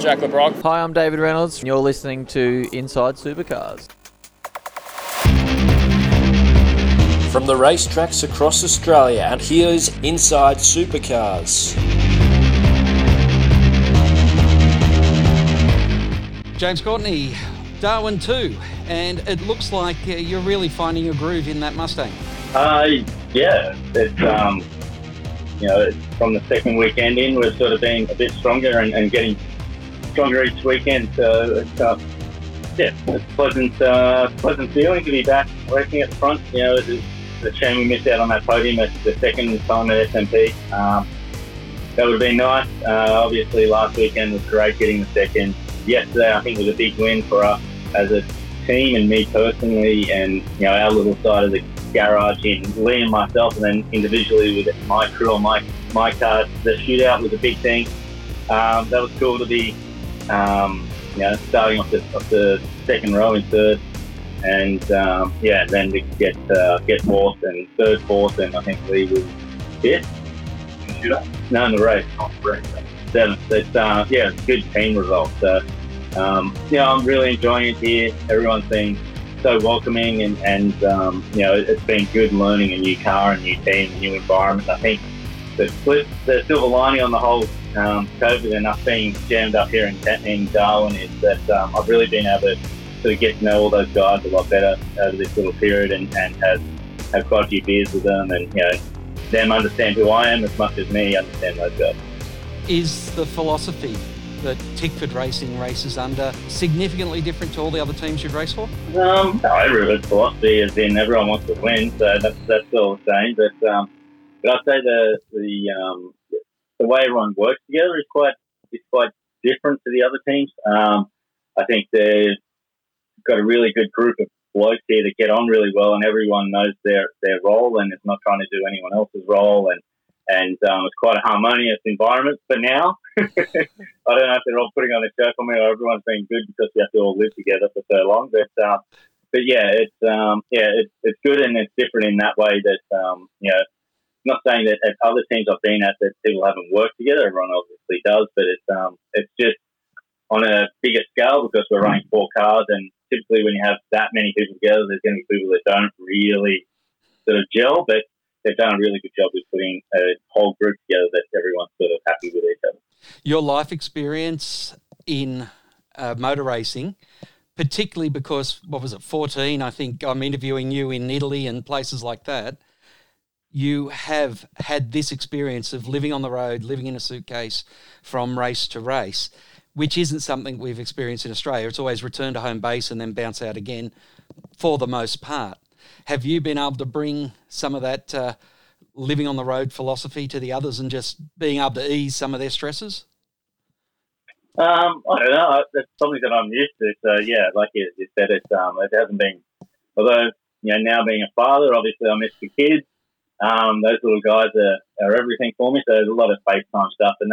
Jack LeBrock. Hi, I'm David Reynolds, and you're listening to Inside Supercars. From the racetracks across Australia, and here's Inside Supercars. James Courtney, Darwin 2, and it looks like you're really finding your groove in that Mustang. Yeah, it's from the second weekend in, we're sort of being a bit stronger and getting stronger each weekend. So it's a pleasant feeling to be back racing at the front. You know, it's a shame we missed out on that podium at the second time at SMP. That would have been nice. Obviously, last weekend was great getting the second. Yesterday, I think, was a big win for us as a team and me personally, and our little side of the garage in Lee and myself, and then individually with my crew on my car. The shootout was a big thing. That was cool to be, starting off the second row in third, and then we get fourth and third, fourth, and I think Lee was fifth. Shootout? No, in the race. Seventh. It's it's a good team result. So I'm really enjoying it here. Everyone's been so welcoming, and it's been good learning a new car, a new team, a new environment. I think the silver lining on the whole COVID and us being jammed up here in Darwin is that I've really been able to sort of get to know all those guys a lot better over this little period, and have quite a few beers with them, and them understand who I am as much as me understand those guys. Is the philosophy that Tickford Racing races under significantly different to all the other teams you've raced for? No, everyone's philosophy is in everyone wants to win, so that's all the same. But I'd say the way everyone works together is quite different to the other teams. I think they've got a really good group of blokes here that get on really well, and everyone knows their role, and it's not trying to do anyone else's role, and it's quite a harmonious environment for now. I don't know if they're all putting on a show for me or everyone's being good because we have to all live together for so long. But it's good, and it's different in that way that, not saying that at other teams I've been at that people haven't worked together. Everyone obviously does, but it's just on a bigger scale because we're running four cars, and typically when you have that many people together, there's going to be people that don't really sort of gel, but they've done a really good job with putting a whole group together that everyone's sort of happy with each other. Your life experience in motor racing, particularly because, 14, I think I'm interviewing you in Italy and places like that, you have had this experience of living on the road, living in a suitcase from race to race, which isn't something we've experienced in Australia. It's always return to home base and then bounce out again for the most part. Have you been able to bring some of that living on the road philosophy to the others and just being able to ease some of their stresses? I don't know. That's something that I'm used to. So, like you said, it hasn't been... Although, now being a father, obviously I miss the kids. Those little guys are everything for me. So there's a lot of FaceTime stuff. And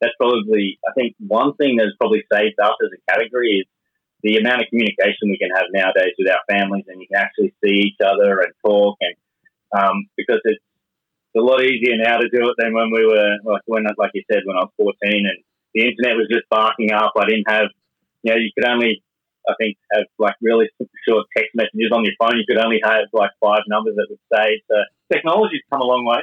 that's probably, I think, one thing that's probably saved us as a category is the amount of communication we can have nowadays with our families, and you can actually see each other and talk, and because it's a lot easier now to do it than when we were, like you said, when I was 14 and the internet was just barking up. I didn't have, you could only, I think, have like really short text messages on your phone. You could only have like 5 numbers at the stage. So technology's come a long way.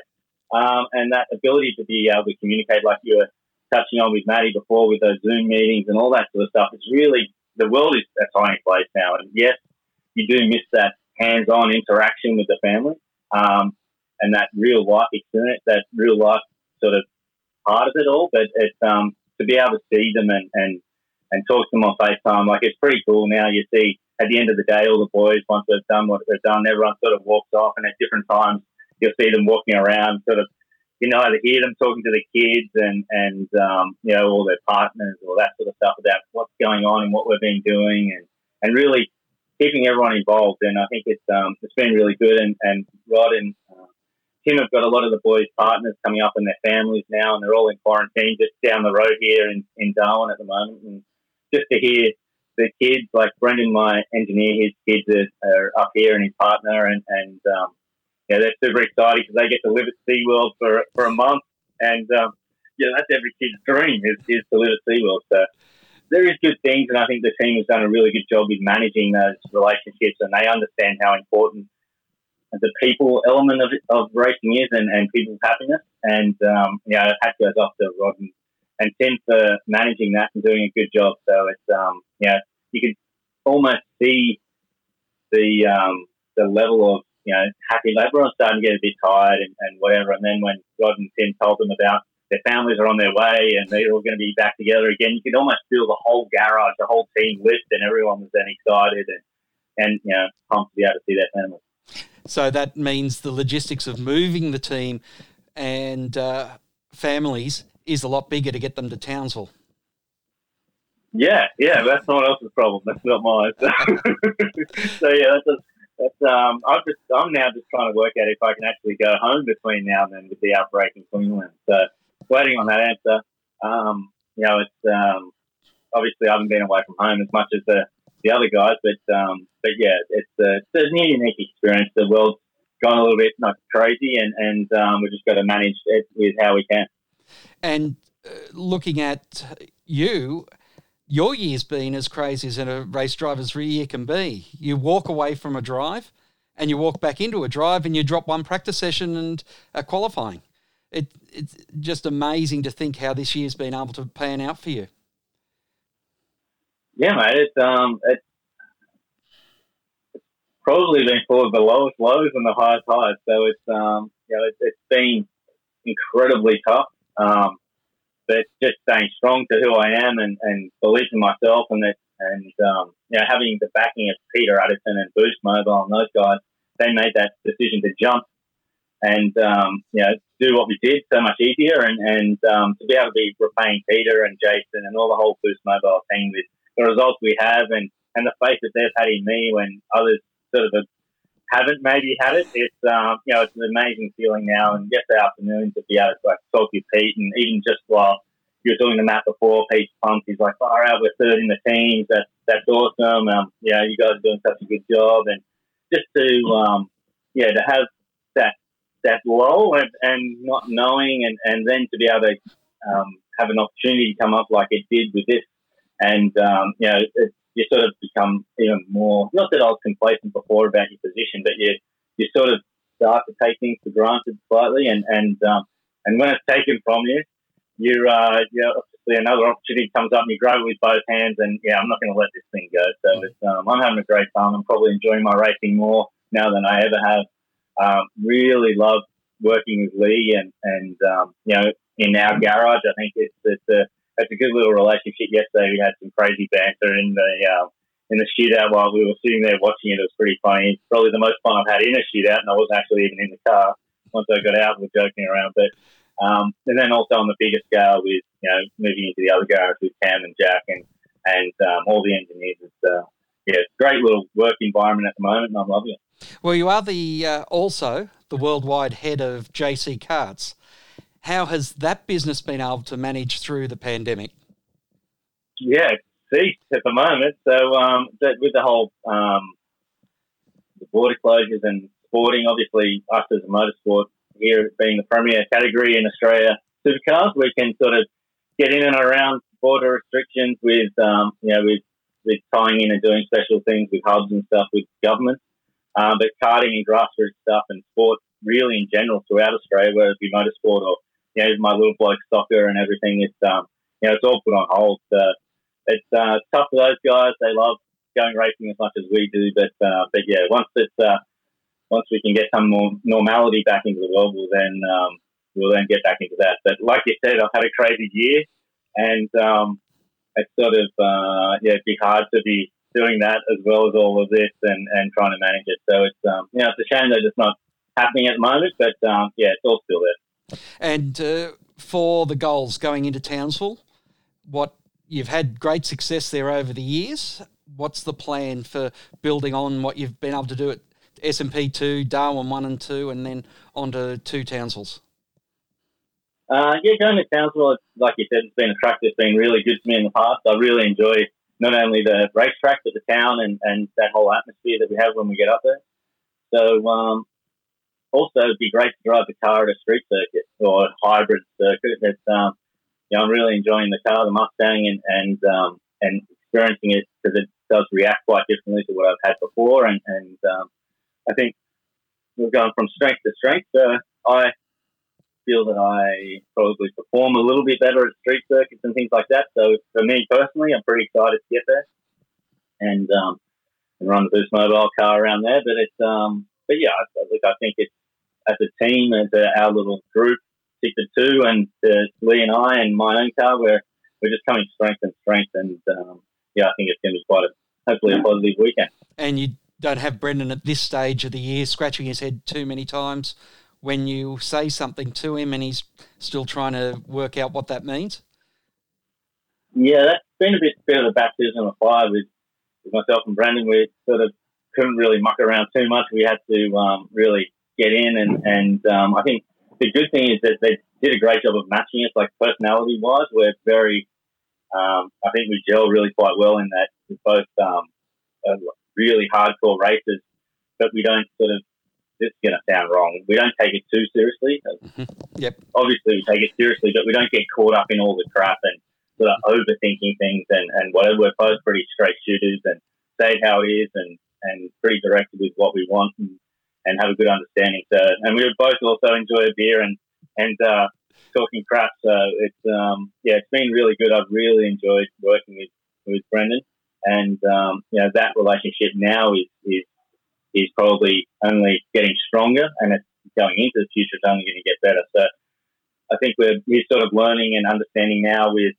And that ability to be able to communicate, like you were touching on with Maddie before, with those Zoom meetings and all that sort of stuff, it's really... The world is a tiny place now, and yes, you do miss that hands-on interaction with the family, and that real life experience, that real life sort of part of it all. But it's to be able to see them and talk to them on FaceTime, it's pretty cool now. You see at the end of the day, all the boys, once they've done what they've done, everyone sort of walks off, and at different times you'll see them walking around, sort of. You can either hear them talking to the kids and all their partners or that sort of stuff about what's going on and what we've been doing and really keeping everyone involved. And I think it's been really good. And Rod and Tim have got a lot of the boys' partners coming up and their families now, and they're all in quarantine just down the road here in Darwin at the moment. And just to hear the kids, like Brendan, my engineer, his kids are up here and his partner they're super excited because they get to live at SeaWorld for a month, and that's every kid's dream is to live at SeaWorld. So there is good things, and I think the team has done a really good job in managing those relationships, and they understand how important the people element of racing is and people's happiness. And, hats goes off to Rod and Tim for managing that and doing a good job. So it's, you could almost see the level of, happy. Everyone's starting to get a bit tired and whatever. And then when Rod and Tim told them about their families are on their way and they're all going to be back together again, you could almost feel the whole garage, the whole team lift, and everyone was then excited and pumped to be able to see their family. So that means the logistics of moving the team and families is a lot bigger to get them to Townsville. Yeah, that's someone else's problem. That's not mine. So I'm now just trying to work out if I can actually go home between now and then with the outbreak in Queensland. So waiting on that answer. It's obviously I haven't been away from home as much as the other guys, but yeah, it's a unique experience. The world's gone a little bit not crazy, and we've just got to manage it with how we can. And looking at you, your year's been as crazy as a race driver's year can be. You walk away from a drive and you walk back into a drive and you drop one practice session and qualifying. It's just amazing to think how this year's been able to pan out for you. Yeah, mate, it's probably been for the lowest lows and the highest highs. So it's been incredibly tough. But just staying strong to who I am and believing in myself and having the backing of Peter Addison and Boost Mobile and those guys, they made that decision to jump and, do what we did so much easier and to be able to be repaying Peter and Jason and all the whole Boost Mobile team with the results we have and the faith that they've had in me when others sort of haven't maybe had it. It's, it's an amazing feeling now. And yesterday afternoon to be able to talk with Pete, and even just while you were doing the math before, Pete's pumped. He's like, far out, we're third in the teams. That's awesome. You guys are doing such a good job. And just to have that lull and not knowing and then to be able to have an opportunity to come up like it did with this. And, you sort of become even more, not that I was complacent before about your position, but you sort of start to take things for granted slightly. And when it's taken from you, obviously another opportunity comes up and you grab it with both hands. And, I'm not going to let this thing go. So it's, I'm having a great time. I'm probably enjoying my racing more now than I ever have. Really love working with Lee and in our garage. I think it's a good little relationship. Yesterday we had some crazy banter in the shootout while we were sitting there watching it. It was pretty funny. It's probably the most fun I've had in a shootout, and I wasn't actually even in the car. Once I got out, we were joking around. But and then also on the bigger scale with moving into the other garage with Cam and Jack and all the engineers. It's a great little work environment at the moment, and I'm loving it. Well, you are also the worldwide head of JC Cards. How has that business been able to manage through the pandemic? Yeah, it's ceased at the moment. So with the whole the border closures and sporting, obviously us as a motorsport here being the premier category in Australia, supercars, we can sort of get in and around border restrictions with tying in and doing special things with hubs and stuff with government. But karting and grassroots stuff and sports really in general throughout Australia, whether it be motorsport or my little bloke soccer and everything, it's all put on hold. So it's tough for those guys. They love going racing as much as we do, but once we can get some more normality back into the world, we'll then get back into that. But like you said, I've had a crazy year, and it's sort of it'd be hard to be doing that as well as all of this and trying to manage it. So it's it's a shame that it's not happening at the moment, but it's all still there. And for the goals going into Townsville, you've had great success there over the years. What's the plan for building on what you've been able to do at SMP 2, Darwin 1 and 2, and then on to 2 Townsvilles? Going to Townsville, like you said, it's been a track that's been really good to me in the past. I really enjoy not only the racetrack, but the town and that whole atmosphere that we have when we get up there. So, also, it'd be great to drive the car at a street circuit or a hybrid circuit. It's, I'm really enjoying the car, the Mustang, and and experiencing it, because it does react quite differently to what I've had before. And I think we're going from strength to strength. I feel that I probably perform a little bit better at street circuits and things like that. So for me personally, I'm pretty excited to get there and run the Boost Mobile car around there. But it's but yeah, look, I think it's as a team, as our little group, Tickford 2, and Lee and I and my own car, we're just coming strength and strength. And yeah, I think it's going to be quite hopefully a positive weekend. And you don't have Brendan at this stage of the year scratching his head too many times when you say something to him and he's still trying to work out what that means? Yeah, that's been a bit of a baptism of fire with myself and Brendan. We sort of couldn't really muck around too much. We had to really get in, and I think the good thing is that they did a great job of matching us, like personality-wise. We're very, I think we gel really quite well in that we're both really hardcore racers, but we don't sort of, this is going to sound wrong, we don't take it too seriously. Mm-hmm. Yep. Obviously, we take it seriously, but we don't get caught up in all the crap and sort of overthinking things and whatever. We're both pretty straight shooters and say it how it is and pretty direct with what we want and have a good understanding. So, and we both also enjoy a beer and talking crap. So it's, yeah, it's been really good. I've really enjoyed working with Brendan. And, you know, that relationship now is probably only getting stronger, and it's going into the future, it's only going to get better. So I think we're sort of learning and understanding now with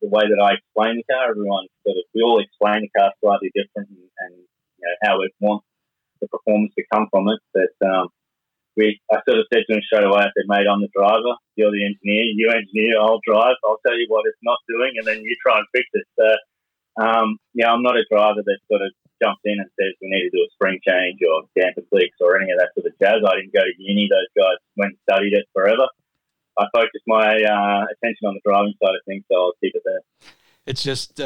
the way that I explain the car. Everyone sort of, we all explain the car slightly different and you know, how we want the performance to come from it. But I sort of said to him straight away, I said, mate, I'm the driver, you're the engineer, you engineer, I'll drive, I'll tell you what it's not doing, and then you try and fix it. So, yeah, I'm not a driver that sort of jumps in and says we need to do a spring change or damper flicks or any of that sort of jazz. I didn't go to uni. Those guys went and studied it forever. I focused my attention on the driving side of things, so I'll keep it there. It's just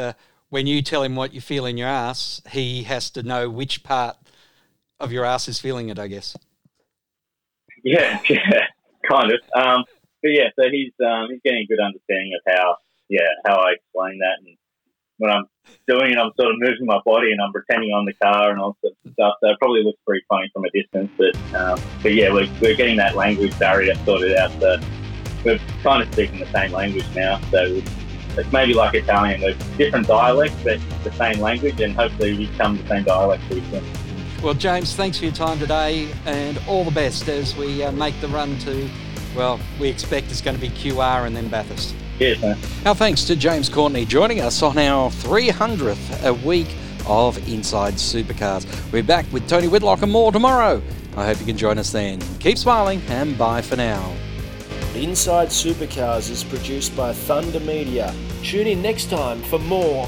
when you tell him what you feel in your ass, he has to know which part of your ass is feeling it, I guess. Yeah, kind of. But, yeah, so he's getting a good understanding of how I explain that, and when I'm doing it, I'm sort of moving my body and I'm pretending on the car and all sorts of stuff. So it probably looks pretty funny from a distance. But yeah, we're getting that language barrier sorted out. So we're kind of speaking the same language now. So it's maybe like Italian. There's different dialects, but the same language, and hopefully we become the same dialect pretty soon. Well, James, thanks for your time today and all the best as we make the run to, well, we expect it's going to be QR and then Bathurst. Cheers, man. Our thanks to James Courtney joining us on our 300th a week of Inside Supercars. We're back with Tony Whitlock and more tomorrow. I hope you can join us then. Keep smiling and bye for now. Inside Supercars is produced by Thunder Media. Tune in next time for more,